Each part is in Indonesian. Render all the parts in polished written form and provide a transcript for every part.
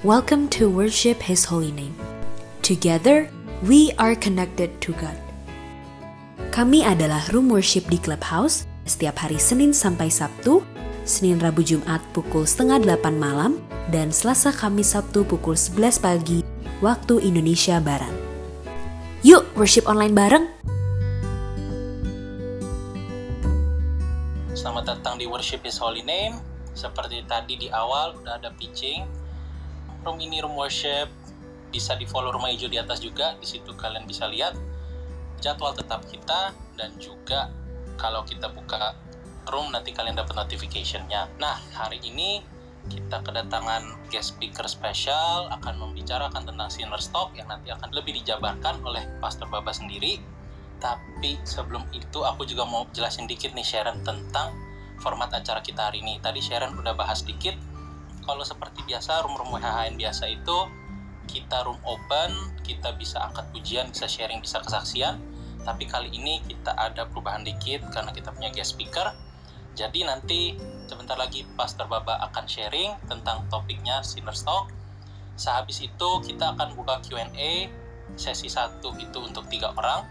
Welcome to Worship His Holy Name. Together, we are connected to God. Kami adalah Room Worship di Clubhouse setiap hari Senin sampai Sabtu, Senin, Rabu, Jumat pukul 7:30 malam, dan Selasa, Kamis, Sabtu pukul 11 pagi, waktu Indonesia Barat. Yuk, worship online bareng! Selamat datang di Worship His Holy Name. Seperti tadi di awal, udah ada pitching. Room ini room worship, bisa di follow Rumah Hijau di atas juga, di situ kalian bisa lihat jadwal tetap kita, dan juga kalau kita buka room nanti kalian dapat notification-nya. Nah, hari ini kita kedatangan guest speaker spesial, akan membicarakan tentang sinner stock yang nanti akan lebih dijabarkan oleh Pastor Baba sendiri. Tapi sebelum itu aku juga mau jelasin dikit nih Sharon tentang format acara kita hari ini. Tadi Sharon udah bahas dikit. Kalau seperti biasa, room-room WHHN biasa itu kita room open, kita bisa angkat pujian, bisa sharing, bisa kesaksian. Tapi kali ini kita ada perubahan dikit karena kita punya guest speaker. Jadi nanti sebentar lagi Pastor Baba akan sharing tentang topiknya Sinner Talk. Sehabis itu kita akan buka Q&A sesi 1 itu untuk 3 orang.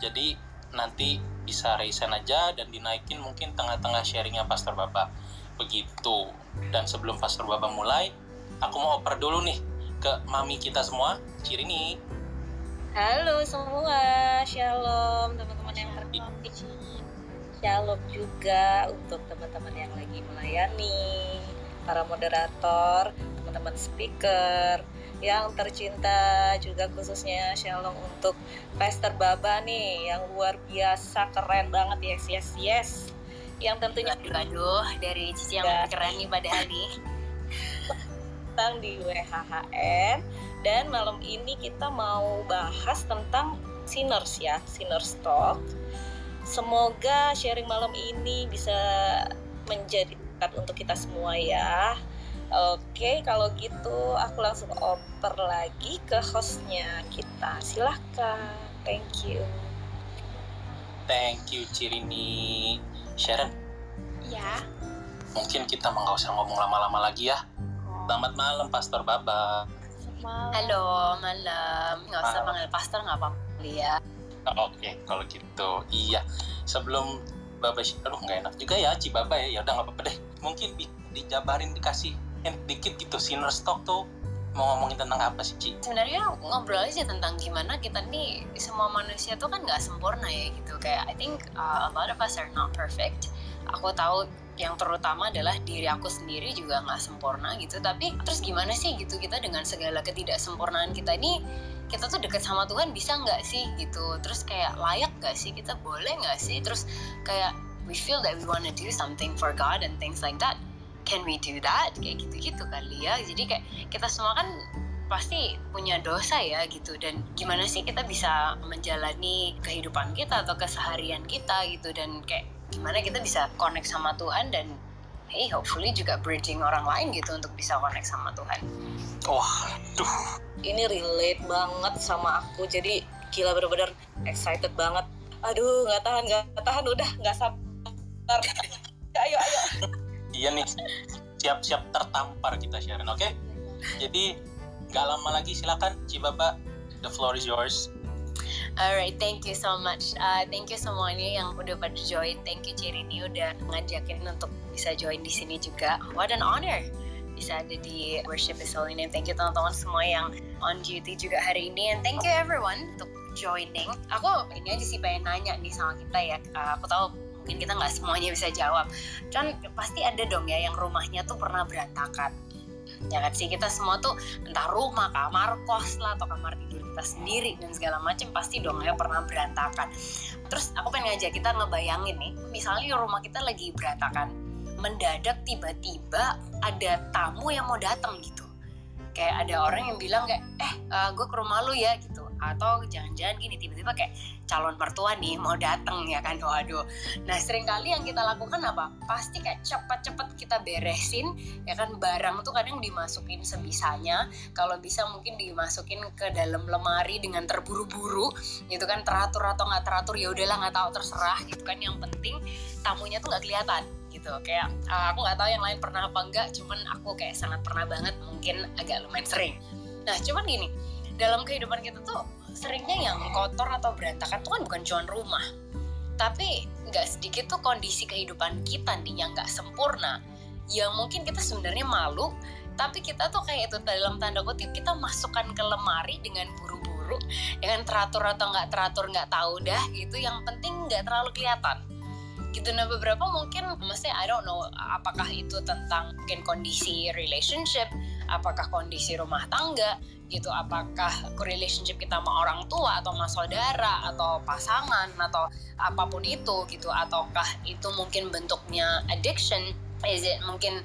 Jadi nanti bisa raise hand aja dan dinaikin mungkin tengah-tengah sharingnya Pastor Baba. Begitu. Dan sebelum Pastor Baba mulai, aku mau oper dulu nih ke mami kita semua, Cirini. Halo semua, shalom teman-teman yang terkasih. Shalom juga untuk teman-teman yang lagi melayani, para moderator, teman-teman speaker yang tercinta, juga khususnya shalom untuk Pastor Baba nih yang luar biasa keren banget. Yes. Yang tentunya aduh dari Cici yang keren nih padahal nih tentang di WHHN. Dan malam ini kita mau bahas tentang sinners ya, sinners talk. Semoga sharing malam ini bisa menjadi berkat untuk kita semua ya. Oke, kalau gitu aku langsung oper lagi ke hostnya kita, silahkan. Thank you Cirini. Sharon, ya. Mungkin kita nggak usah ngomong lama-lama lagi ya. Selamat malam, Pastor Baba. Halo, malam. Nggak usah panggil Pastor, nggak apa-apa ya. Oke, kalau gitu, iya. Sebelum Baba, nggak enak juga ya, Ci Baba ya. Ya udah nggak apa-apa deh. Mungkin dijabarin, dikasih hint dikit gitu. Sinner Talk tuh mau ngomongin tentang apa sih, Ci? Sebenarnya ngobrol aja tentang gimana kita nih, semua manusia tuh kan nggak sempurna ya gitu. Kayak I think a lot of us are not perfect. Aku tahu yang terutama adalah diri aku sendiri juga nggak sempurna gitu. Tapi terus gimana sih gitu, kita dengan segala ketidaksempurnaan kita ini, kita tuh dekat sama Tuhan bisa nggak sih gitu. Terus kayak layak nggak sih, kita boleh nggak sih. Terus kayak we feel that we wanna do something for God and things like that. Can we do that? Kayak gitu-gitu kali ya. Jadi kayak kita semua kan pasti punya dosa ya gitu. Dan gimana sih kita bisa menjalani kehidupan kita atau keseharian kita gitu. Dan kayak gimana kita bisa connect sama Tuhan dan hey, hopefully juga bridging orang lain gitu untuk bisa connect sama Tuhan. Wah, aduh. Ini relate banget sama aku. Jadi gila, bener-bener excited banget. Aduh, gak tahan, udah gak sabar. Ayo. Iya nih, siap-siap tertampar kita Sharon, oke? Okay? Jadi, gak lama lagi silakan, Ci Baba, the floor is yours. Alright, thank you so much. Thank you semuanya yang udah pada join. Thank you Cirini udah ngajakin untuk bisa join di sini juga. What an honor bisa ada di Worship His Holy Name. Thank you teman-teman semua yang on duty juga hari ini. And thank you everyone untuk joining. Aku ini aja sih pengen nanya nih sama kita ya. Aku tahu mungkin kita nggak semuanya bisa jawab, kan pasti ada dong ya yang rumahnya tuh pernah berantakan ya kan sih. Kita semua tuh entah rumah, kamar kos lah, atau kamar tidur kita sendiri dan segala macam pasti dong ya pernah berantakan. Terus aku pengen ngajak kita ngebayangin nih, misalnya rumah kita lagi berantakan, mendadak tiba-tiba ada tamu yang mau datang gitu. Kayak ada orang yang bilang kayak gue ke rumah lu ya gitu. Atau jangan-jangan gini, tiba-tiba kayak calon mertua nih mau datang ya kan, waduh. Nah seringkali yang kita lakukan apa? Pasti kayak cepet-cepet kita beresin ya kan. Barang tuh kadang dimasukin sebisanya, kalau bisa mungkin dimasukin ke dalam lemari dengan terburu-buru gitu kan. Teratur atau gak teratur ya udahlah, gak tahu, terserah gitu kan. Yang penting tamunya tuh gak kelihatan. gitu. Kayak aku nggak tahu yang lain pernah apa enggak, cuman aku kayak sangat pernah banget, mungkin agak lumayan sering. Nah cuman gini, dalam kehidupan kita tuh seringnya yang kotor atau berantakan tuh kan bukan cuma rumah, tapi nggak sedikit tuh kondisi kehidupan kita nih yang nggak sempurna, yang mungkin kita sebenarnya malu, tapi kita tuh kayak itu dalam tanda kutip kita masukkan ke lemari dengan buru-buru, dengan teratur atau nggak teratur nggak tahu dah gitu, yang penting nggak terlalu kelihatan gitu. Nah beberapa mungkin maksudnya I don't know, apakah itu tentang mungkin kondisi relationship, apakah kondisi rumah tangga gitu, apakah relationship kita sama orang tua atau sama saudara atau pasangan atau apapun itu gitu, ataukah itu mungkin bentuknya addiction. Is it mungkin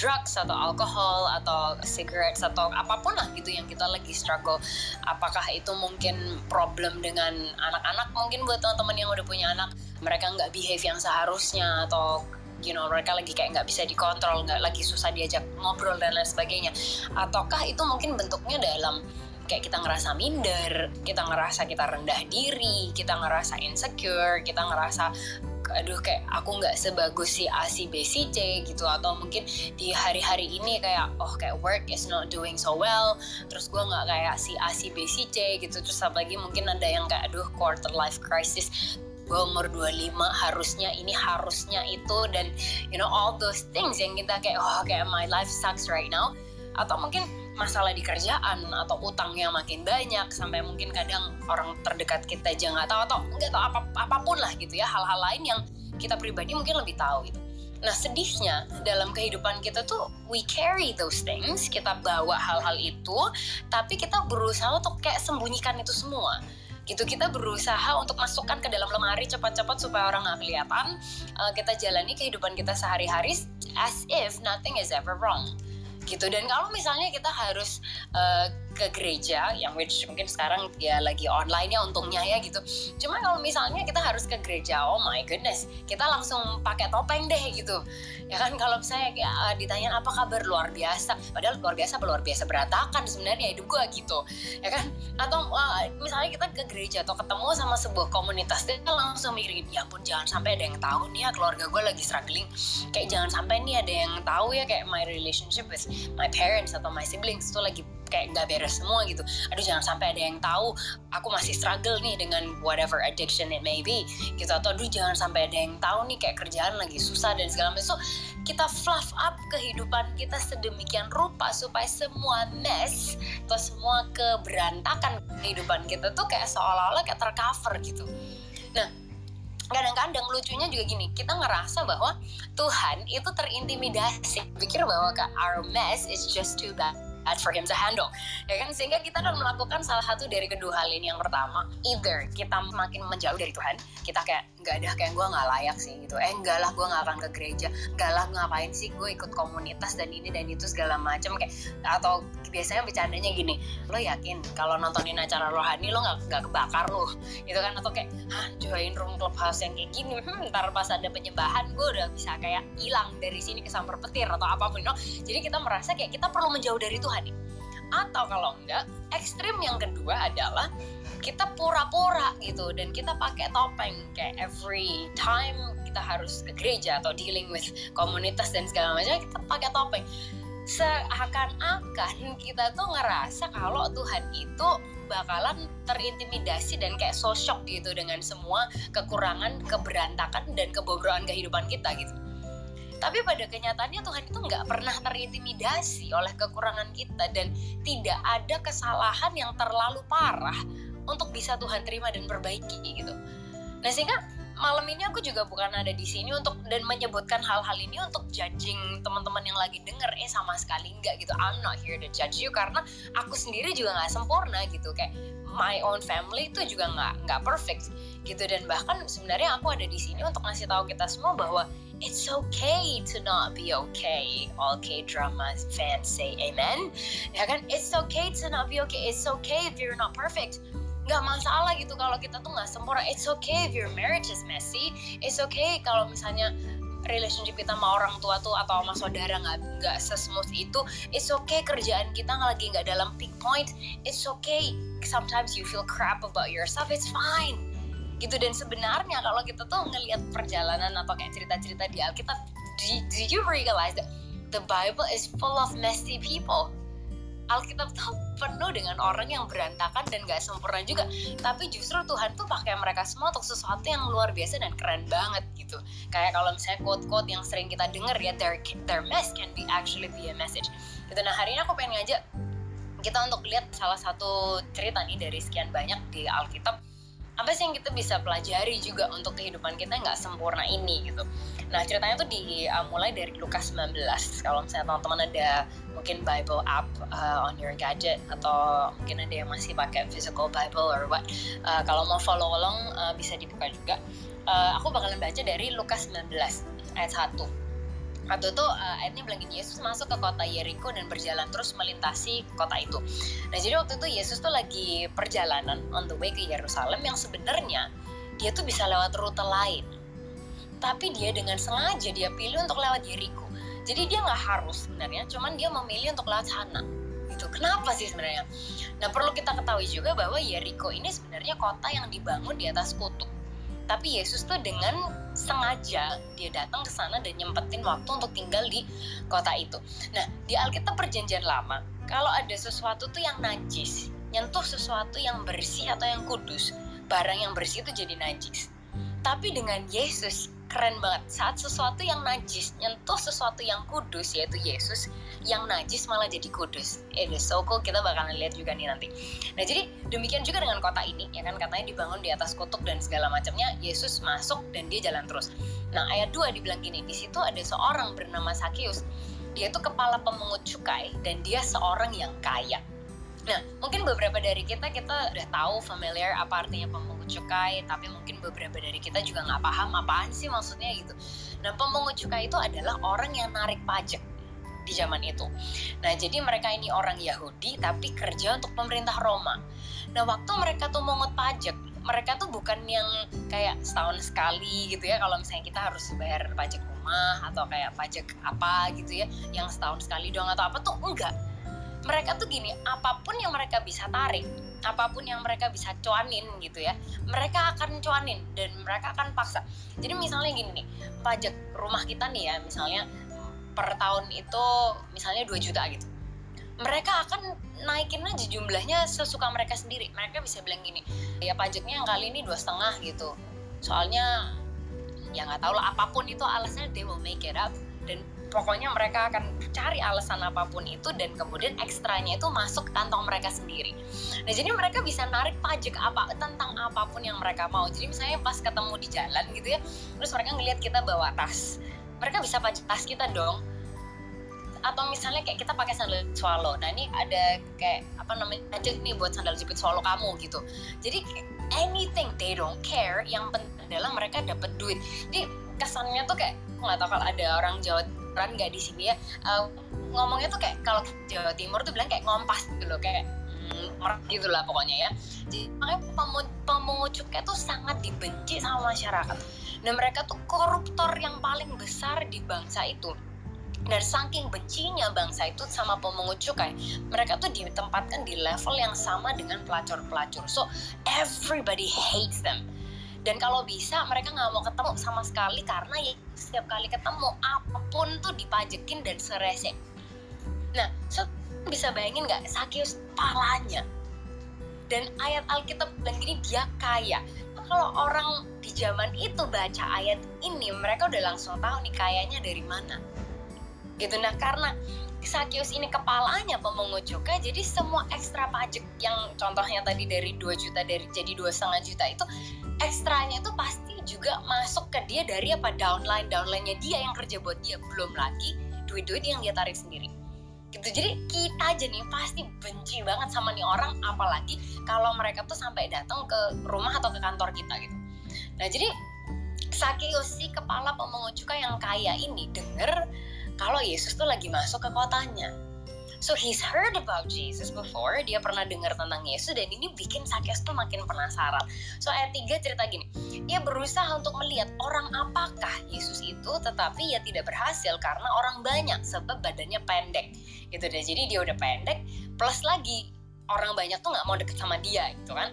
drugs atau alkohol atau cigarettes atau apapun lah gitu yang kita lagi struggle. Apakah itu mungkin problem dengan anak-anak, mungkin buat teman-teman yang udah punya anak, mereka nggak behave yang seharusnya, atau you know, mereka lagi kayak nggak bisa dikontrol, nggak lagi susah diajak ngobrol dan lain sebagainya. Ataukah itu mungkin bentuknya dalam kayak kita ngerasa minder, kita ngerasa kita rendah diri, kita ngerasa insecure, kita ngerasa aduh kayak aku nggak sebagus si A, si B, si C gitu, atau mungkin di hari-hari ini kayak oh kayak work is not doing so well, terus gue nggak kayak si A, si B, si C gitu. Terus apalagi mungkin ada yang kayak aduh quarter life crisis, gue umur 25 harusnya ini harusnya itu, dan you know all those things yang kita kayak oh kayak my life sucks right now. Atau mungkin masalah di kerjaan atau utang yang makin banyak sampai mungkin kadang orang terdekat kita aja nggak tahu, atau nggak tahu apapun lah gitu ya, hal-hal lain yang kita pribadi mungkin lebih tahu gitu. Nah sedihnya dalam kehidupan kita tuh we carry those things, kita bawa hal-hal itu, tapi kita berusaha untuk kayak sembunyikan itu semua gitu. Kita berusaha untuk masukkan ke dalam lemari cepat-cepat supaya orang nggak kelihatan. Kita jalani kehidupan kita sehari-hari as if nothing is ever wrong gitu. Dan kalau misalnya kita harus ke gereja, yang which mungkin sekarang ya lagi online ya untungnya ya gitu, cuman kalau misalnya kita harus ke gereja, oh my goodness, kita langsung pakai topeng deh gitu ya kan. Kalau misalnya ya, ditanya apa kabar, luar biasa, padahal luar biasa berantakan sebenarnya hidup gua gitu ya kan. Atau misalnya kita ke gereja atau ketemu sama sebuah komunitas, kita langsung mikirin ya ampun jangan sampai ada yang tahu nih ya keluarga gua lagi struggling, kayak jangan sampai nih ada yang tahu ya kayak my relationship with my parents atau my siblings itu lagi kayak nggak beres semua gitu. Aduh jangan sampai ada yang tahu aku masih struggle nih dengan whatever addiction it may be gitu. Atau aduh jangan sampai ada yang tahu nih kayak kerjaan lagi susah dan segala macam. So kita fluff up kehidupan kita sedemikian rupa supaya semua mess atau semua keberantakan kehidupan kita tuh kayak seolah-olah kayak tercover gitu. Nah kadang-kadang lucunya juga gini, kita ngerasa bahwa Tuhan itu terintimidasi, pikir bahwa our mess is just too bad for him to handle ya kan. Sehingga kita akan melakukan salah satu dari kedua hal ini. Yang pertama, either kita makin menjauh dari Tuhan, kita kayak nggak ada, kayak gue nggak layak sih gitu, nggak lah gue nggak akan ke gereja, nggak lah ngapain sih gue ikut komunitas dan ini dan itu segala macam kayak. Atau biasanya bercandanya gini, lo yakin kalau nontonin acara rohani lo nggak kebakar lo gitu kan. Atau kayak join room clubhouse yang kayak gini, ntar pas ada penyembahan gue udah bisa kayak hilang dari sini kesambar petir atau apapun. Jadi kita merasa kayak kita perlu menjauh dari Tuhan. Atau kalau enggak, ekstrim yang kedua adalah kita pura-pura gitu, dan kita pakai topeng kayak every time kita harus ke gereja atau dealing with komunitas dan segala macam, kita pakai topeng seakan-akan kita tuh ngerasa kalau Tuhan itu bakalan terintimidasi dan kayak so shock gitu dengan semua kekurangan, keberantakan dan kebobrokan kehidupan kita gitu. Tapi pada kenyataannya Tuhan itu nggak pernah terintimidasi oleh kekurangan kita, dan tidak ada kesalahan yang terlalu parah untuk bisa Tuhan terima dan perbaiki gitu. Nah sehingga malam ini aku juga bukan ada di sini untuk dan menyebutkan hal-hal ini untuk judging teman-teman yang lagi denger, sama sekali nggak gitu. I'm not here to judge you, karena aku sendiri juga nggak sempurna gitu, kayak my own family itu juga nggak perfect gitu. Dan bahkan sebenarnya aku ada di sini untuk ngasih tahu kita semua bahwa it's okay to not be okay. All K-drama fans say amen. Ya kan? It's okay to not be okay. It's okay if you're not perfect. Gak masalah gitu kalau kita tuh gak sempurna. It's okay if your marriage is messy. It's okay kalau misalnya relationship kita sama orang tua tuh atau sama saudara gak sesmooth itu. It's okay kerjaan kita lagi gak dalam peak point. It's okay sometimes you feel crap about yourself. It's fine gitu. Dan sebenarnya kalau kita tuh ngelihat perjalanan atau kayak cerita-cerita di Alkitab, do you realize that the Bible is full of messy people? Alkitab tuh penuh dengan orang yang berantakan dan gak sempurna juga. Tapi justru Tuhan tuh pakai mereka semua untuk sesuatu yang luar biasa dan keren banget gitu. Kayak kalau misalnya quote-quote yang sering kita dengar ya, their mess can be actually be a message gitu. Nah hari ini aku pengen ngajak kita untuk lihat salah satu cerita nih dari sekian banyak di Alkitab. Apa sih yang kita bisa pelajari juga untuk kehidupan kita yang gak sempurna ini gitu. Nah ceritanya tuh dimulai dari Lukas 19. Kalau misalnya teman-teman ada mungkin Bible app on your gadget, atau mungkin ada yang masih pakai physical Bible or what, kalau mau follow along bisa dibuka juga. Aku bakalan baca dari Lukas 19 ayat 1. Waktu itu ayatnya bilang gini, Yesus masuk ke kota Yeriko dan berjalan terus melintasi kota itu. Nah jadi waktu itu Yesus tuh lagi perjalanan on the way ke Yerusalem, yang sebenarnya dia tuh bisa lewat rute lain, tapi dia dengan sengaja dia pilih untuk lewat Yeriko. Jadi dia gak harus sebenarnya, cuman dia memilih untuk lewat sana gitu. Kenapa sih sebenarnya? Nah perlu kita ketahui juga bahwa Yeriko ini sebenarnya kota yang dibangun di atas kutub, tapi Yesus tuh dengan sengaja dia datang ke sana dan nyempetin waktu untuk tinggal di kota itu. Nah, di Alkitab Perjanjian Lama, kalau ada sesuatu tuh yang najis, nyentuh sesuatu yang bersih atau yang kudus, barang yang bersih itu jadi najis. Tapi dengan Yesus, keren banget. Saat sesuatu yang najis nyentuh sesuatu yang kudus, yaitu Yesus, yang najis malah jadi kudus. So cool, kita bakalan lihat juga nih nanti. Nah jadi demikian juga dengan kota ini, ya kan, katanya dibangun di atas kutub dan segala macamnya. Yesus masuk dan dia jalan terus. Nah ayat 2 dibilang gini, di situ ada seorang bernama Zakheus. Dia itu kepala pemungut cukai dan dia seorang yang kaya. Nah, mungkin beberapa dari kita udah tahu, familiar apa artinya pemungut cukai, tapi mungkin beberapa dari kita juga nggak paham apaan sih maksudnya gitu. Nah, pemungut cukai itu adalah orang yang narik pajak di zaman itu. Nah, jadi mereka ini orang Yahudi, tapi kerja untuk pemerintah Roma. Nah, waktu mereka tuh mungut pajak, mereka tuh bukan yang kayak setahun sekali gitu ya, kalau misalnya kita harus bayar pajak rumah, atau kayak pajak apa gitu ya, yang setahun sekali doang atau apa tuh, enggak. Mereka tuh gini, apapun yang mereka bisa tarik, apapun yang mereka bisa cuanin gitu ya, mereka akan cuanin dan mereka akan paksa. Jadi misalnya gini nih, pajak rumah kita nih ya, misalnya per tahun itu misalnya 2 juta gitu. Mereka akan naikin aja jumlahnya sesuka mereka sendiri. Mereka bisa bilang gini, ya pajaknya yang kali ini 2,5 gitu. Soalnya ya gak tau lah, apapun itu alasannya, they will make it up. Dan pokoknya mereka akan cari alasan apapun itu, dan kemudian ekstranya itu masuk ke kantong mereka sendiri. Nah jadi mereka bisa narik pajak tentang apapun yang mereka mau. Jadi misalnya pas ketemu di jalan gitu ya, terus mereka ngelihat kita bawa tas, mereka bisa pajak tas kita dong. Atau misalnya kayak kita pakai sandal swallow, nah ini ada kayak apa namanya, pajak nih buat sandal jepit swallow kamu gitu. Jadi anything, they don't care, yang penting adalah mereka dapat duit. Jadi kesannya tuh kayak, aku nggak tahu kalau ada orang Jawa Ran nggak di sini ya, ngomongnya tuh kayak kalau Jawa Timur tuh bilang kayak ngompas gitu loh, kayak merah gitu lah pokoknya ya. Jadi makanya pemungut cukai tuh sangat dibenci sama masyarakat. Dan mereka tuh koruptor yang paling besar di bangsa itu. Dan saking bencinya bangsa itu sama pemungut cukai, mereka tuh ditempatkan di level yang sama dengan pelacur-pelacur. So everybody hates them. Dan kalau bisa mereka nggak mau ketemu sama sekali, karena ya setiap kali ketemu apapun tuh dipajekin dan serese. Nah, so bisa bayangin nggak Zakheus palanya? Dan ayat Alkitab bilang gini, dia kaya. Kalau orang di zaman itu baca ayat ini, mereka udah langsung tahu nih kayanya dari mana. Gitu. Nah, karena Zakheus ini kepalanya pemungut cukai, jadi semua ekstra pajak yang contohnya tadi dari 2 juta jadi 2,5 juta itu, ekstranya itu pasti juga masuk ke dia dari apa, downline-nya dia yang kerja buat dia, belum lagi duit-duit yang dia tarik sendiri gitu. Jadi kita aja nih pasti benci banget sama nih orang, apalagi kalau mereka tuh sampai datang ke rumah atau ke kantor kita gitu. Nah jadi Zakheus si kepala pemungut cukai yang kaya ini denger kalau Yesus tuh lagi masuk ke kotanya. So he's heard about Jesus before, dia pernah dengar tentang Yesus, dan ini bikin Zakheus tuh makin penasaran. So ayat 3 cerita gini, ia berusaha untuk melihat orang apakah Yesus itu, tetapi ia tidak berhasil karena orang banyak sebab badannya pendek. Gitu deh, jadi dia udah pendek, plus lagi orang banyak tuh gak mau deket sama dia gitu kan,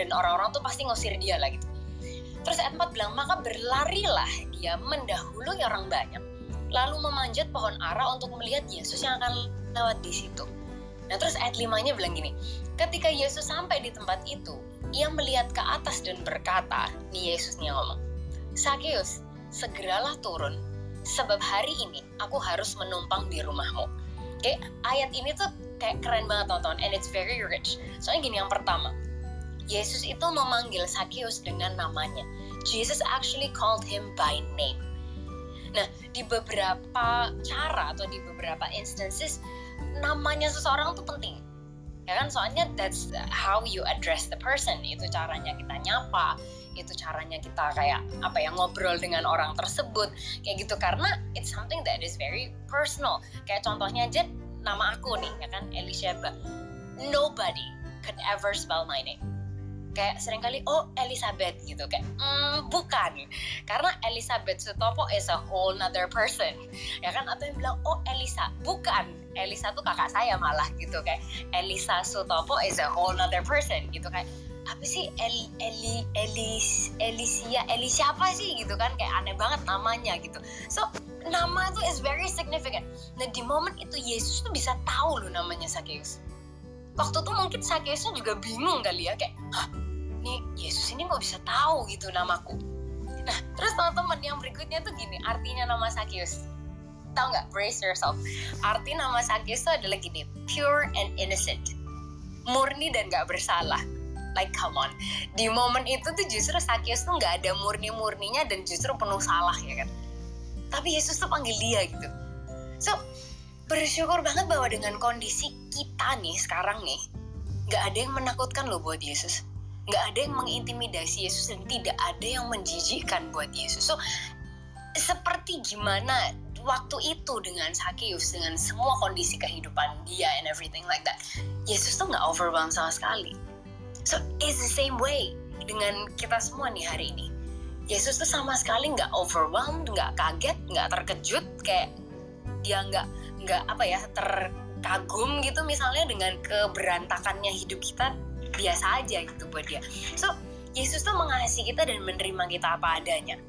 dan orang-orang tuh pasti ngusir dia lah gitu. Terus ayat 4 bilang, maka berlarilah dia mendahului orang banyak lalu memanjat pohon ara untuk melihat Yesus yang akan lewat di situ. Nah, terus ayat 5-nya bilang gini, ketika Yesus sampai di tempat itu, ia melihat ke atas dan berkata, nih Yesusnya ngomong, Zakheus, segeralah turun, sebab hari ini aku harus menumpang di rumahmu. Oke, ayat ini tuh kayak keren banget tonton, and it's very rich. Soalnya gini, yang pertama, Yesus itu memanggil Zakheus dengan namanya. Jesus actually called him by name. Nah, di beberapa cara atau di beberapa instances, namanya seseorang tuh penting. Ya kan, soalnya that's how you address the person. Itu caranya kita nyapa, itu caranya kita kayak apa ya, ngobrol dengan orang tersebut kayak gitu, karena it's something that is very personal. Kayak contohnya aja nama aku nih, ya kan, Elisheba. Nobody could ever spell my name. Kayak seringkali, oh Elizabeth gitu, kayak bukan, karena Elizabeth Sutopo is a whole other person, ya kan. Atau yang bilang, oh Elisa, bukan, Elisa tuh kakak saya malah gitu, kayak Elisa Sutopo is a whole other person gitu, kayak apa sih Eli siapa sih gitu kan, kayak aneh banget namanya gitu. So nama itu is very significant. Nah, di momen itu Yesus tuh bisa tahu loh namanya Zakheus. Waktu itu mungkin Zakheusnya juga bingung kali ya, kayak hah, nih Yesus ini kok bisa tahu gitu namaku. Nah, terus teman-teman, yang berikutnya tuh gini artinya nama Zakheus. Tahu nggak? Brace yourself. Arti nama Zakheus itu adalah gini, pure and innocent, murni dan nggak bersalah. Like, come on. Di momen itu tuh justru Zakheus tuh gak ada murni-murninya dan justru penuh salah, ya kan. Tapi Yesus tuh panggil dia gitu. So, bersyukur banget bahwa dengan kondisi kita nih sekarang nih, gak ada yang menakutkan loh buat Yesus. Gak ada yang mengintimidasi Yesus dan tidak ada yang menjijikkan buat Yesus. So, seperti gimana waktu itu dengan Zakheus, dengan semua kondisi kehidupan dia and everything like that, Yesus tuh gak overwhelmed sama sekali. So, it's the same way dengan kita semua nih hari ini. Yesus tuh sama sekali nggak overwhelmed, nggak kaget, nggak terkejut, kayak dia nggak apa ya, terkagum gitu misalnya dengan keberantakannya hidup kita, biasa aja gitu buat dia. So, Yesus tuh mengasihi kita dan menerima kita apa adanya.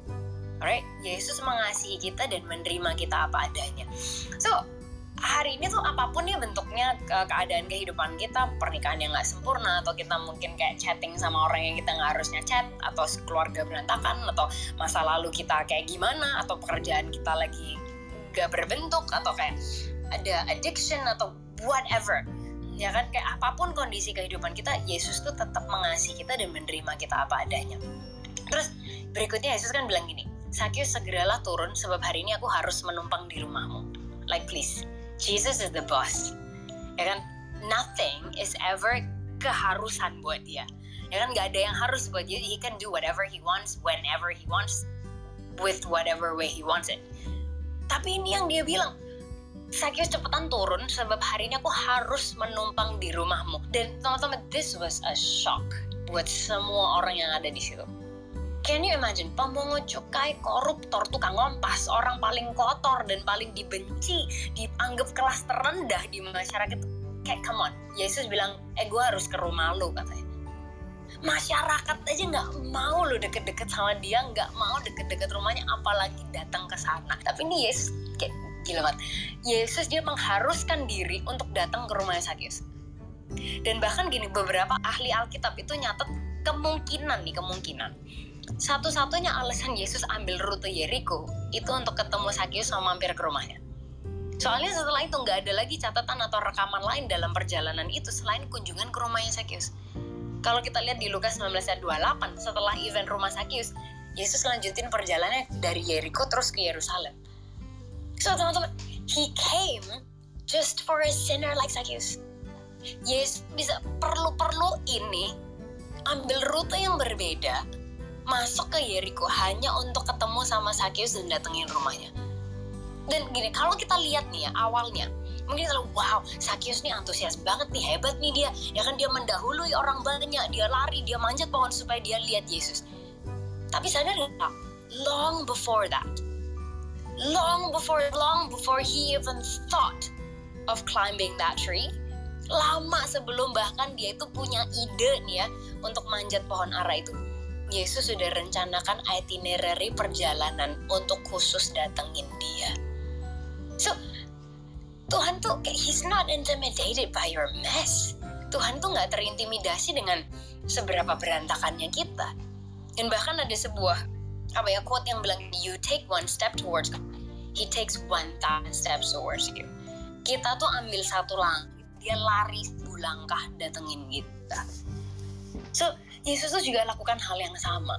Alright, Yesus mengasihi kita dan menerima kita apa adanya. So, hari ini tuh apapun ya bentuknya, keadaan kehidupan kita, pernikahan yang gak sempurna, atau kita mungkin kayak chatting sama orang yang kita gak harusnya chat, atau keluarga berantakan, atau masa lalu kita kayak gimana, atau pekerjaan kita lagi gak berbentuk, atau kayak ada addiction atau whatever, ya kan, kayak apapun kondisi kehidupan kita, Yesus tuh tetap mengasihi kita dan menerima kita apa adanya. Terus berikutnya Yesus kan bilang gini, Zakheus, segeralah turun sebab hari ini aku harus menumpang di rumahmu. Like, please, Jesus is the boss, ya kan? Nothing is ever keharusan buat dia, ya kan? Gak ada yang harus buat dia. He can do whatever he wants, whenever he wants, with whatever way he wants it. Tapi ini yang dia bilang, Zakheus cepetan turun sebab hari ini aku harus menumpang di rumahmu. Dan teman-teman, this was a shock buat semua orang yang ada di situ. Can you imagine, pemungut cukai, koruptor, tukang ngompas, orang paling kotor dan paling dibenci, dianggap kelas terendah di masyarakat. Kayak, come on, Yesus bilang, gue harus ke rumah lo, katanya. Masyarakat aja gak mau lo deket-deket sama dia, gak mau deket-deket rumahnya, apalagi datang ke sana. Tapi ini Yesus, kayak gila banget. Yesus dia mengharuskan diri untuk datang ke rumahnya Zakheus. Dan bahkan gini, beberapa ahli Alkitab itu nyatet kemungkinan, satu-satunya alasan Yesus ambil rute Yeriko itu untuk ketemu Zakheus sama mampir ke rumahnya. Soalnya setelah itu nggak ada lagi catatan atau rekaman lain dalam perjalanan itu selain kunjungan ke rumahnya Zakheus. Kalau kita lihat di Lukas 19:28, setelah event rumah Zakheus, Yesus lanjutin perjalanannya dari Yeriko terus ke Yerusalem. So, teman-teman, he came just for a sinner like Zakheus. Yesus bisa perlu-perlu ini ambil rute yang berbeda, masuk ke Yeriko hanya untuk ketemu sama Zakheus dan datengin rumahnya. Dan gini, kalau kita lihat nih ya awalnya, mungkin kita lihat, wow, Zakheus nih antusias banget nih, hebat nih dia. Ya kan, dia mendahului orang banyak, dia lari, dia manjat pohon supaya dia lihat Yesus. Tapi sadar nggak? Long before that, long before he even thought of climbing that tree, lama sebelum bahkan dia itu punya ide nih ya untuk manjat pohon ara itu, Yesus sudah rencanakan itinerary perjalanan untuk khusus datengin dia. So, Tuhan tuh kayak he's not intimidated by your mess. Tuhan tuh gak terintimidasi dengan seberapa berantakannya kita. Dan bahkan ada sebuah quote yang bilang, you take one step towards God, he takes 1,000 steps towards you. Kita tuh ambil satu langkah, dia lari 10 langkah datengin kita. So, Yesus tuh juga lakukan hal yang sama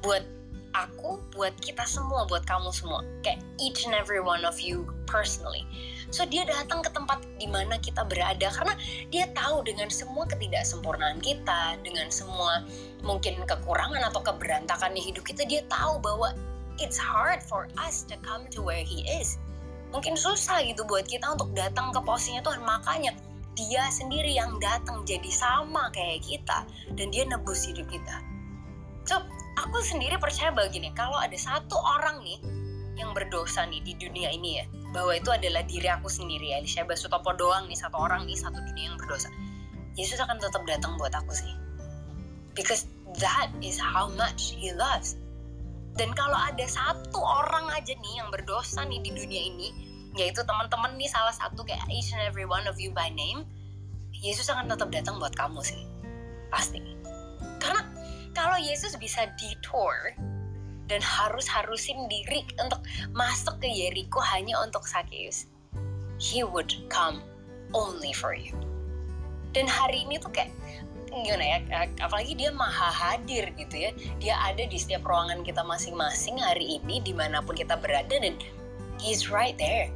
buat aku, buat kita semua, buat kamu semua, kayak each and every one of you personally. So, dia datang ke tempat di mana kita berada karena dia tahu dengan semua ketidaksempurnaan kita, dengan semua mungkin kekurangan atau keberantakan di hidup kita, dia tahu bahwa it's hard for us to come to where he is. Mungkin susah gitu buat kita untuk datang ke posisinya Tuhan, makanya dia sendiri yang datang jadi sama kayak kita dan dia nebus hidup kita. So, aku sendiri percaya begini, kalau ada satu orang nih yang berdosa nih di dunia ini ya, bahwa itu adalah diri aku sendiri ya, Elisha Basutopo doang nih, satu orang nih, satu dunia yang berdosa, Yesus akan tetap datang buat aku sih, because that is how much he loves. Dan kalau ada satu orang aja nih yang berdosa nih di dunia ini, yaitu teman-teman nih salah satu, kayak each and every one of you by name, Yesus akan tetap datang buat kamu sih, pasti. Karena kalau Yesus bisa detour dan harusin diri untuk masuk ke Yeriko hanya untuk Zakheus, he would come only for you. Dan hari ini tuh kayak gimana ya, apalagi dia maha hadir gitu ya, dia ada di setiap ruangan kita masing-masing hari ini, dimanapun kita berada, dan he's right there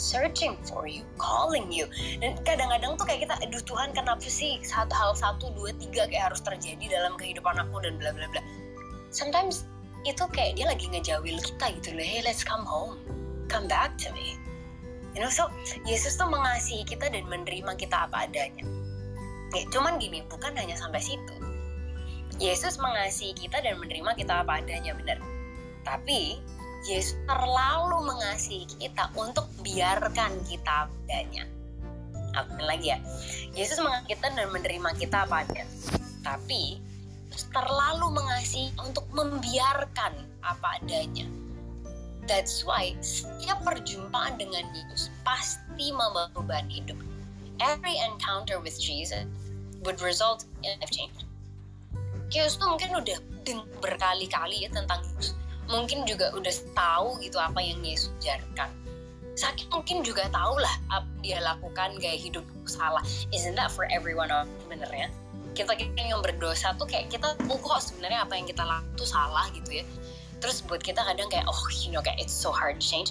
searching for you, calling you. Dan kadang-kadang tuh kayak kita, aduh Tuhan kenapa sih satu, dua, tiga kayak harus terjadi dalam kehidupan aku dan bla bla bla. Sometimes itu kayak dia lagi ngejawil kita gitu loh, hey let's come home, come back to me, you know. So Yesus tuh mengasihi kita dan menerima kita apa adanya ya, cuman gini, bukan hanya sampai situ. Yesus mengasihi kita dan menerima kita apa adanya, benar, tapi Yesus terlalu mengasihi kita untuk biarkan kita apa adanya. Aku lagi ya, Yesus mengasihi kita dan menerima kita apa adanya, tapi terlalu mengasihi untuk membiarkan apa adanya. That's why setiap perjumpaan dengan Yesus pasti membawa perubahan hidup. Every encounter with Jesus would result in life change. Yesus tuh mungkin udah berkali-kali ya tentang Yesus, mungkin juga udah tahu gitu apa yang Yesus ajarkan. Sakit mungkin juga tahu lah apa dia lakukan, gaya hidup salah. Isn't that for everyone? Sebenarnya kita yang berdosa tuh kayak kita kok sebenarnya apa yang kita lakukan tuh salah gitu ya. Terus buat kita kadang kayak kayak it's so hard to change.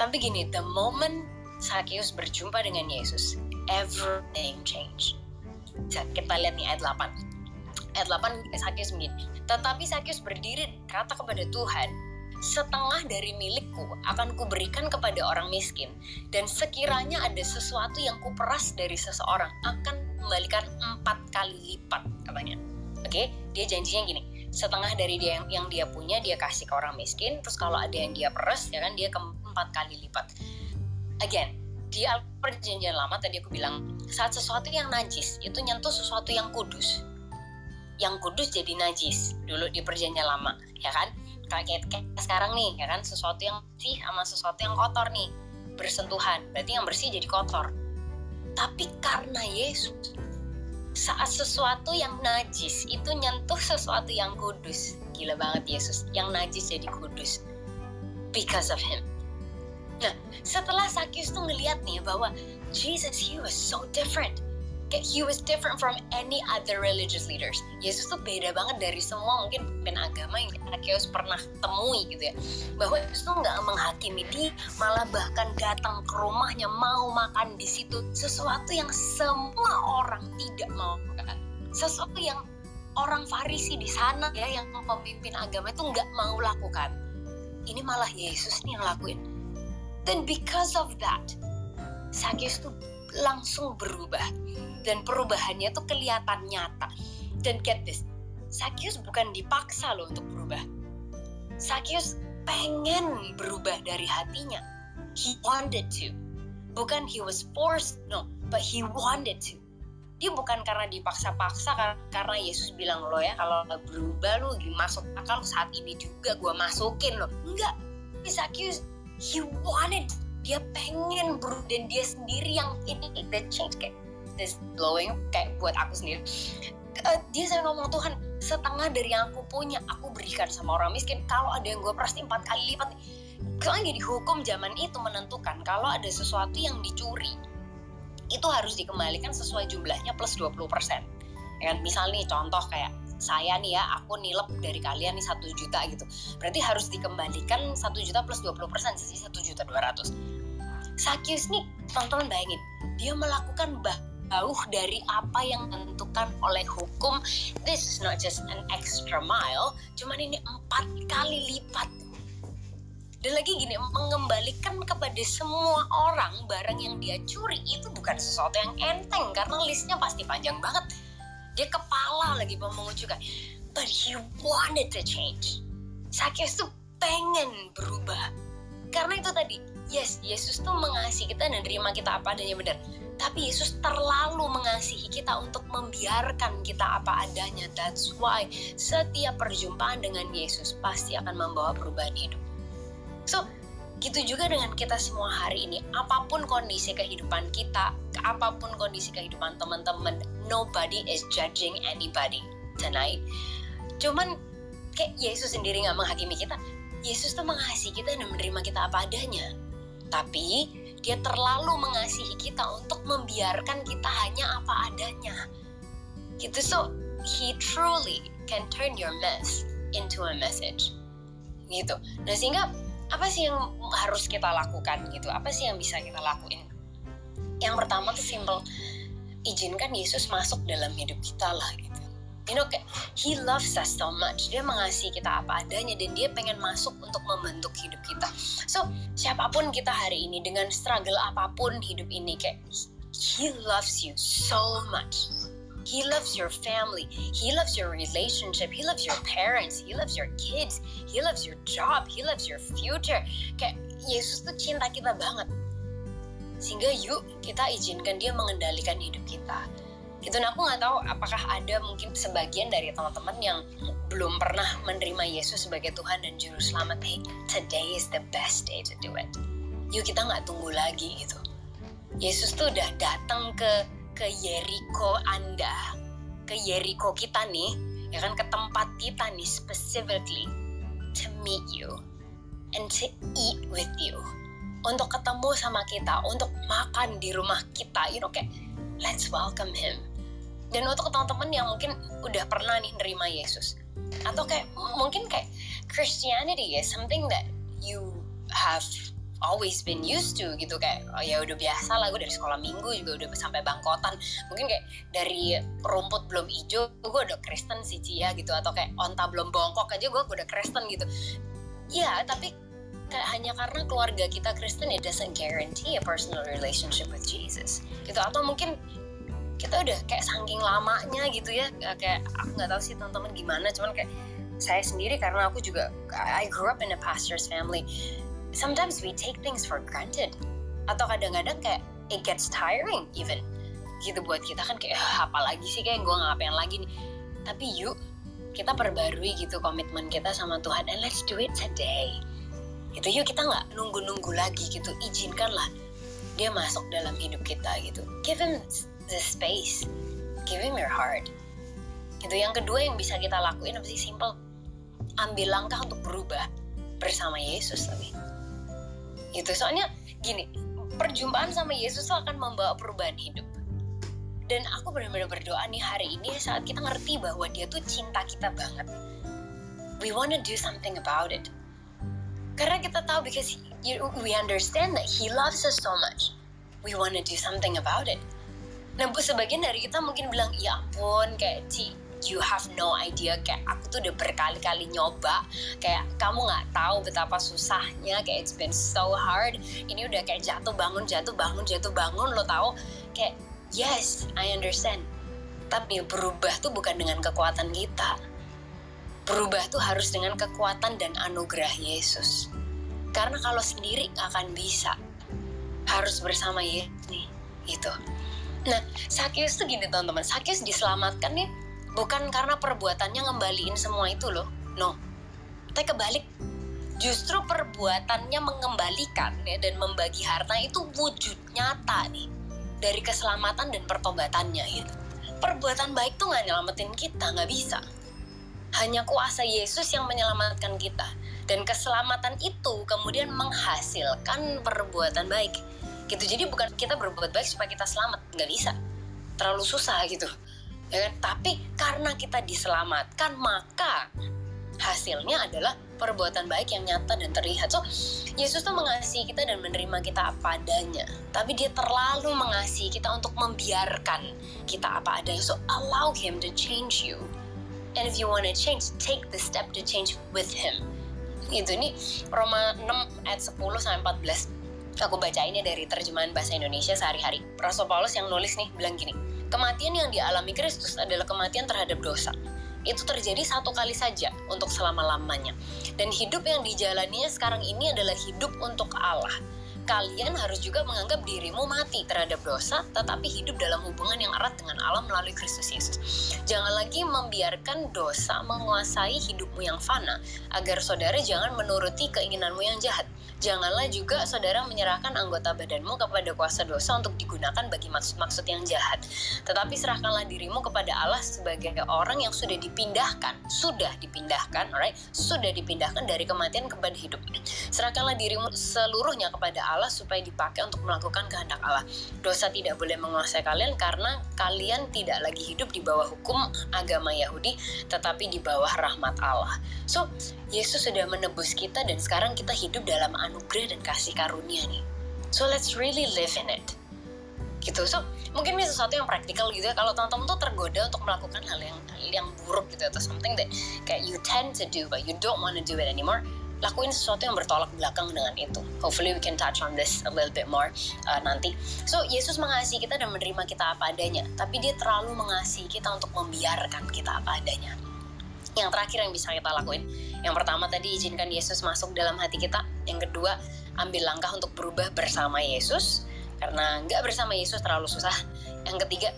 Tapi gini, the moment Zakheus berjumpa dengan Yesus, everything change. Kita lihat nih ayat 8. Ayat 8 Zakheus begini, tetapi Zakheus berdiri kata kepada Tuhan, setengah dari milikku akan kuberikan kepada orang miskin, dan sekiranya ada sesuatu yang kuperas dari seseorang akan kembalikan 4 kali lipat katanya. Oke, dia janjinya gini, setengah dari dia yang dia punya dia kasih ke orang miskin, terus kalau ada yang dia peras ya kan dia ke 4 kali lipat. Again, di perjanjian lama tadi aku bilang, saat sesuatu yang najis itu nyentuh sesuatu yang kudus, yang kudus jadi najis dulu di perjanjian lama ya kan. Kayak sekarang nih ya kan, sesuatu yang bersih sama sesuatu yang kotor nih bersentuhan, berarti yang bersih jadi kotor. Tapi karena Yesus, saat sesuatu yang najis itu nyentuh sesuatu yang kudus, gila banget Yesus, yang najis jadi kudus because of him. Nah, setelah Zakheus tuh ngeliat nih bahwa Jesus, he was so different. He was different from any other religious leaders. Yesus tuh beda banget dari semua mungkin pemimpin agama yang Zakheus pernah temui gitu ya. Bahwa Yesus tuh gak menghakimi dia, malah bahkan datang ke rumahnya, mau makan di situ. Sesuatu yang semua orang tidak mau makan. Sesuatu yang orang Farisi di sana ya, yang pemimpin agama itu gak mau lakukan. Ini malah Yesus nih yang lakuin. Then because of that, Zakheus tuh langsung berubah. Dan perubahannya tuh kelihatan nyata. Dan get this, Zakheus bukan dipaksa loh untuk berubah. Zakheus pengen berubah dari hatinya. He wanted to. Bukan he was forced, no, but he wanted to. Dia bukan karena dipaksa-paksa, karena Yesus bilang, lo ya kalau berubah lo masuk akal, saat ini juga gue masukin lo. Enggak, Zakheus, he wanted dia pengen bro, dan dia sendiri yang ini that change, kayak this blowing kayak buat aku sendiri. Dia sampai ngomong, Tuhan, setengah dari yang aku punya aku berikan sama orang miskin, kalau ada yang gue peras 4 kali lipat. Soalnya jadi hukum zaman itu menentukan kalau ada sesuatu yang dicuri itu harus dikembalikan sesuai jumlahnya plus 20%. Ya kan? Misal nih contoh kayak saya nih ya, aku nilep dari kalian nih 1 juta gitu. Berarti harus dikembalikan 1 juta plus 20%, jadi 1.200.000. Zakheus nih, teman-teman bayangin, dia melakukan jauh dari apa yang ditentukan oleh hukum. This is not just an extra mile, cuman ini 4 kali lipat. Dan lagi gini, mengembalikan kepada semua orang barang yang dia curi itu bukan sesuatu yang enteng, karena listnya pasti panjang banget. Dia kepala lagi mengucapkan, but he wanted to change. Zakheus tuh pengen berubah. Karena itu tadi, yes, Yesus tuh mengasihi kita dan terima kita apa adanya, benar. Tapi Yesus terlalu mengasihi kita untuk membiarkan kita apa adanya. That's why setiap perjumpaan dengan Yesus pasti akan membawa perubahan hidup. So, gitu juga dengan kita semua hari ini. Apapun kondisi kehidupan kita, apapun kondisi kehidupan teman-teman, nobody is judging anybody tonight. Cuman, kayak Yesus sendiri gak menghakimi kita. Yesus tuh mengasihi kita dan menerima kita apa adanya. Tapi, dia terlalu mengasihi kita untuk membiarkan kita hanya apa adanya. Gitu, so, he truly can turn your mess into a message. Gitu. Nah, sehingga apa sih yang harus kita lakukan gitu? Apa sih yang bisa kita lakuin? Yang pertama tuh simple, izinkan Yesus masuk dalam hidup kita lah gitu. You know, he loves us so much. Dia mengasihi kita apa adanya dan dia pengen masuk untuk membentuk hidup kita. So, siapapun kita hari ini dengan struggle apapun hidup ini, kayak he loves you so much. He loves your family, he loves your relationship, he loves your parents, he loves your kids, he loves your job, he loves your future. Kayak Yesus tuh cinta kita banget. Sehingga yuk kita izinkan dia mengendalikan hidup kita. Gitu, nah aku gak tahu apakah ada mungkin sebagian dari teman-teman yang belum pernah menerima Yesus sebagai Tuhan dan Juru Selamat. Hey, today is the best day to do it. Yuk kita gak tunggu lagi gitu. Yesus tuh udah datang ke Yeriko Anda, ke Yeriko kita nih, ya kan, ke tempat kita nih specifically to meet you and to eat with you, untuk ketemu sama kita, untuk makan di rumah kita, you know, kayak let's welcome him. Dan untuk teman-teman yang mungkin udah pernah nih nerima Yesus, atau kayak mungkin kayak Christianity is something that you have always been used to gitu, kayak oh ya udah biasa lah, gue dari sekolah minggu juga udah sampai bangkotan, mungkin kayak dari rumput belum hijau gue udah Kristen sih Cia gitu, atau kayak onta belum bongkok aja gue udah Kristen gitu ya. Tapi hanya karena keluarga kita Kristen, it doesn't guarantee a personal relationship with Jesus gitu. Atau mungkin kita udah kayak saking lamanya gitu ya, kayak aku nggak tahu sih teman-teman gimana, cuman kayak saya sendiri karena aku juga I grew up in a pastor's family. Sometimes we take things for granted. Atau kadang-kadang kayak it gets tiring even. Gitu buat kita kan kayak apalagi sih, kayak gue ngapain lagi nih. Tapi yuk kita perbarui gitu komitmen kita sama Tuhan, and let's do it today. Gitu, yuk kita gak nunggu-nunggu lagi gitu. Izinkanlah dia masuk dalam hidup kita gitu. Give him the space. Give him your heart. Gitu, yang kedua yang bisa kita lakuin apa sih? Simple. Ambil langkah untuk berubah bersama Yesus lebih. Gitu, soalnya gini, perjumpaan sama Yesus akan membawa perubahan hidup. Dan aku benar-benar berdoa nih hari ini saat kita ngerti bahwa dia tuh cinta kita banget, we wanna do something about it. Karena kita tahu, because we understand that he loves us so much, we wanna do something about it. Nah, sebagian dari kita mungkin bilang, ya ampun, kayak you have no idea, kayak aku tuh udah berkali-kali nyoba, kayak kamu nggak tahu betapa susahnya, kayak it's been so hard, ini udah kayak jatuh bangun, lo tahu, kayak yes I understand. Tapi berubah tuh bukan dengan kekuatan kita, berubah tuh harus dengan kekuatan dan anugerah Yesus, karena kalau sendiri nggak akan bisa, harus bersama Yesus nih gitu. Nah, Zakheus tuh gini teman-teman, Zakheus diselamatkan nih bukan karena perbuatannya ngembaliin semua itu loh, no. Tapi kebalik, justru perbuatannya mengembalikan ya, dan membagi harta itu wujud nyata nih dari keselamatan dan pertobatannya gitu. Perbuatan baik tuh nggak nyelamatin kita, nggak bisa. Hanya kuasa Yesus yang menyelamatkan kita, dan keselamatan itu kemudian menghasilkan perbuatan baik gitu. Jadi bukan kita berbuat baik supaya kita selamat, nggak bisa, terlalu susah gitu ya kan? Tapi karena kita diselamatkan, maka hasilnya adalah perbuatan baik yang nyata dan terlihat. So, Yesus tuh mengasihi kita dan menerima kita apa adanya. Tapi dia terlalu mengasihi kita untuk membiarkan kita apa adanya. So, allow him to change you. And if you want to change, take the step to change with him. Gitu, ini Roma 6 ayat 10-14. Aku baca ini dari terjemahan bahasa Indonesia sehari-hari. Rasul Paulus yang nulis nih, bilang gini, kematian yang dialami Kristus adalah kematian terhadap dosa. Itu terjadi satu kali saja untuk selama-lamanya. Dan hidup yang dijalaninya sekarang ini adalah hidup untuk Allah. Kalian harus juga menganggap dirimu mati terhadap dosa, tetapi hidup dalam hubungan yang erat dengan Allah melalui Kristus Yesus. Jangan lagi membiarkan dosa menguasai hidupmu yang fana, agar saudara jangan menuruti keinginanmu yang jahat. Janganlah juga saudara menyerahkan anggota badanmu kepada kuasa dosa untuk digunakan bagi maksud-maksud yang jahat. Tetapi serahkanlah dirimu kepada Allah sebagai orang yang sudah dipindahkan dari kematian kepada hidup. Serahkanlah dirimu seluruhnya kepada Allah supaya dipakai untuk melakukan kehendak Allah. Dosa tidak boleh menguasai kalian karena kalian tidak lagi hidup di bawah hukum agama Yahudi, tetapi di bawah rahmat Allah. So, Yesus sudah menebus kita dan sekarang kita hidup dalam anugerah dan kasih karunia nih. So, let's really live in it. Gitu. So, mungkin ini sesuatu yang praktikal gitu ya. Kalau teman-teman tuh tergoda untuk melakukan hal yang buruk gitu, atau something that kayak you tend to do but you don't want to do it anymore, lakuin sesuatu yang bertolak belakang dengan itu. Hopefully we can touch on this a little bit more nanti. So, Yesus mengasihi kita dan menerima kita apa adanya, tapi dia terlalu mengasihi kita untuk membiarkan kita apa adanya. Yang terakhir yang bisa kita lakuin, yang pertama tadi izinkan Yesus masuk dalam hati kita. Yang kedua, ambil langkah untuk berubah bersama Yesus, karena nggak bersama Yesus terlalu susah. Yang ketiga,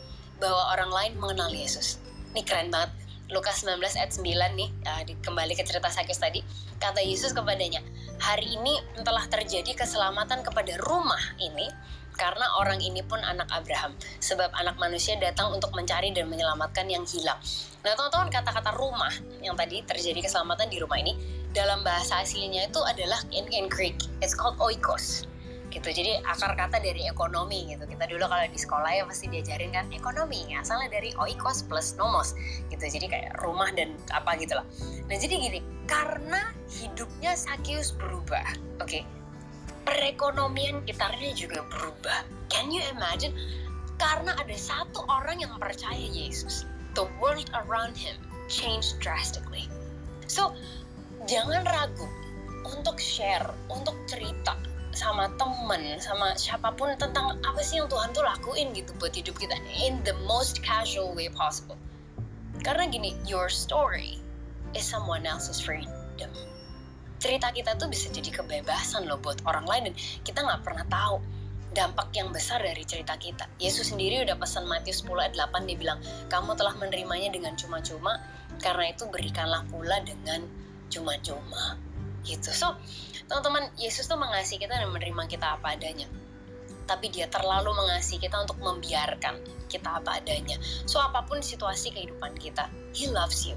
bawa orang lain mengenal Yesus. Ini keren banget. Lukas 19 ayat 9 nih, kembali ke cerita Zakheus tadi. Kata Yesus kepadanya, hari ini telah terjadi keselamatan kepada rumah ini, karena orang ini pun anak Abraham. Sebab anak manusia datang untuk mencari dan menyelamatkan yang hilang. Nah teman-teman, kata-kata rumah yang tadi terjadi keselamatan di rumah ini, dalam bahasa aslinya itu adalah in Greek, it's called oikos. Gitu, jadi akar kata dari ekonomi gitu. Kita dulu kalau di sekolah ya pasti diajarin kan ekonomi, asalnya dari oikos plus nomos gitu, jadi kayak rumah dan apa gitulah. Nah jadi gini, karena hidupnya Zakheus berubah, oke, perekonomian sekitarnya juga berubah. Can you imagine? Karena ada satu orang yang percaya Yesus, the world around him changed drastically. So jangan ragu untuk share, untuk cerita sama temen, sama siapapun tentang apa sih yang Tuhan tuh lakuin gitu buat hidup kita, in the most casual way possible. Karena gini, your story is someone else's freedom. Cerita kita tuh bisa jadi kebebasan loh buat orang lain, dan kita gak pernah tahu dampak yang besar dari cerita kita. Yesus sendiri udah pesan Matius 10 ayat 8, dia bilang, kamu telah menerimanya dengan cuma-cuma, karena itu berikanlah pula dengan cuma-cuma gitu. So, teman-teman, Yesus tuh mengasihi kita dan menerima kita apa adanya. Tapi dia terlalu mengasihi kita untuk membiarkan kita apa adanya. So, apapun situasi kehidupan kita, He loves you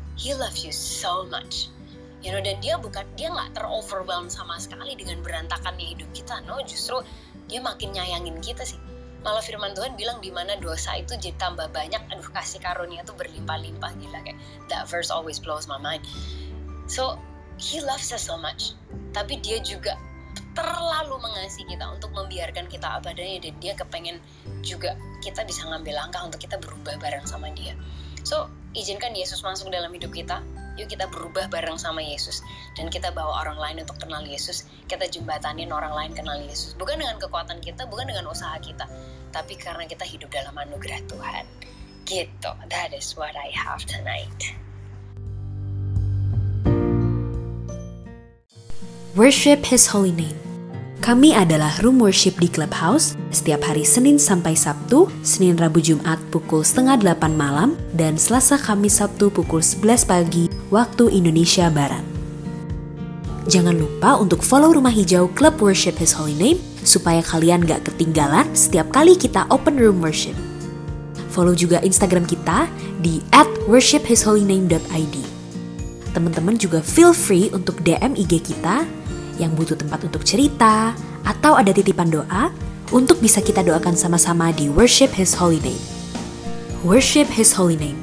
so much. You know, dan dia gak ter-overwhelmed sama sekali dengan berantakannya hidup kita. No, justru dia makin nyayangin kita sih. Malah firman Tuhan bilang di mana dosa itu jadi tambah banyak, aduh kasih karunia tuh berlimpah-limpah, gila kayak. That verse always blows my mind. So, He loves us so much. Tapi dia juga terlalu mengasihi kita untuk membiarkan kita apa adanya, dan dia kepengen juga kita bisa ngambil langkah untuk kita berubah bareng sama dia. So, izinkan Yesus masuk dalam hidup kita. Yuk kita berubah bareng sama Yesus, dan kita bawa orang lain untuk kenal Yesus. Kita jembatanin orang lain kenal Yesus, bukan dengan kekuatan kita, bukan dengan usaha kita, tapi karena kita hidup dalam anugerah Tuhan. Gitu, that is what I have tonight. Worship His Holy Name. Kami adalah Room Worship di Clubhouse setiap hari Senin sampai Sabtu, Senin, Rabu, Jumat pukul 7:30 malam, dan Selasa, Kamis, Sabtu pukul 11 pagi waktu Indonesia Barat. Jangan lupa untuk follow Rumah Hijau Club Worship His Holy Name supaya kalian gak ketinggalan setiap kali kita open room worship. Follow juga Instagram kita di @worshiphisholyname.id. Teman-teman juga feel free untuk DM IG kita yang butuh tempat untuk cerita atau ada titipan doa untuk bisa kita doakan sama-sama di Worship His Holy Name. Worship His Holy Name.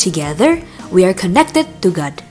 Together, we are connected to God.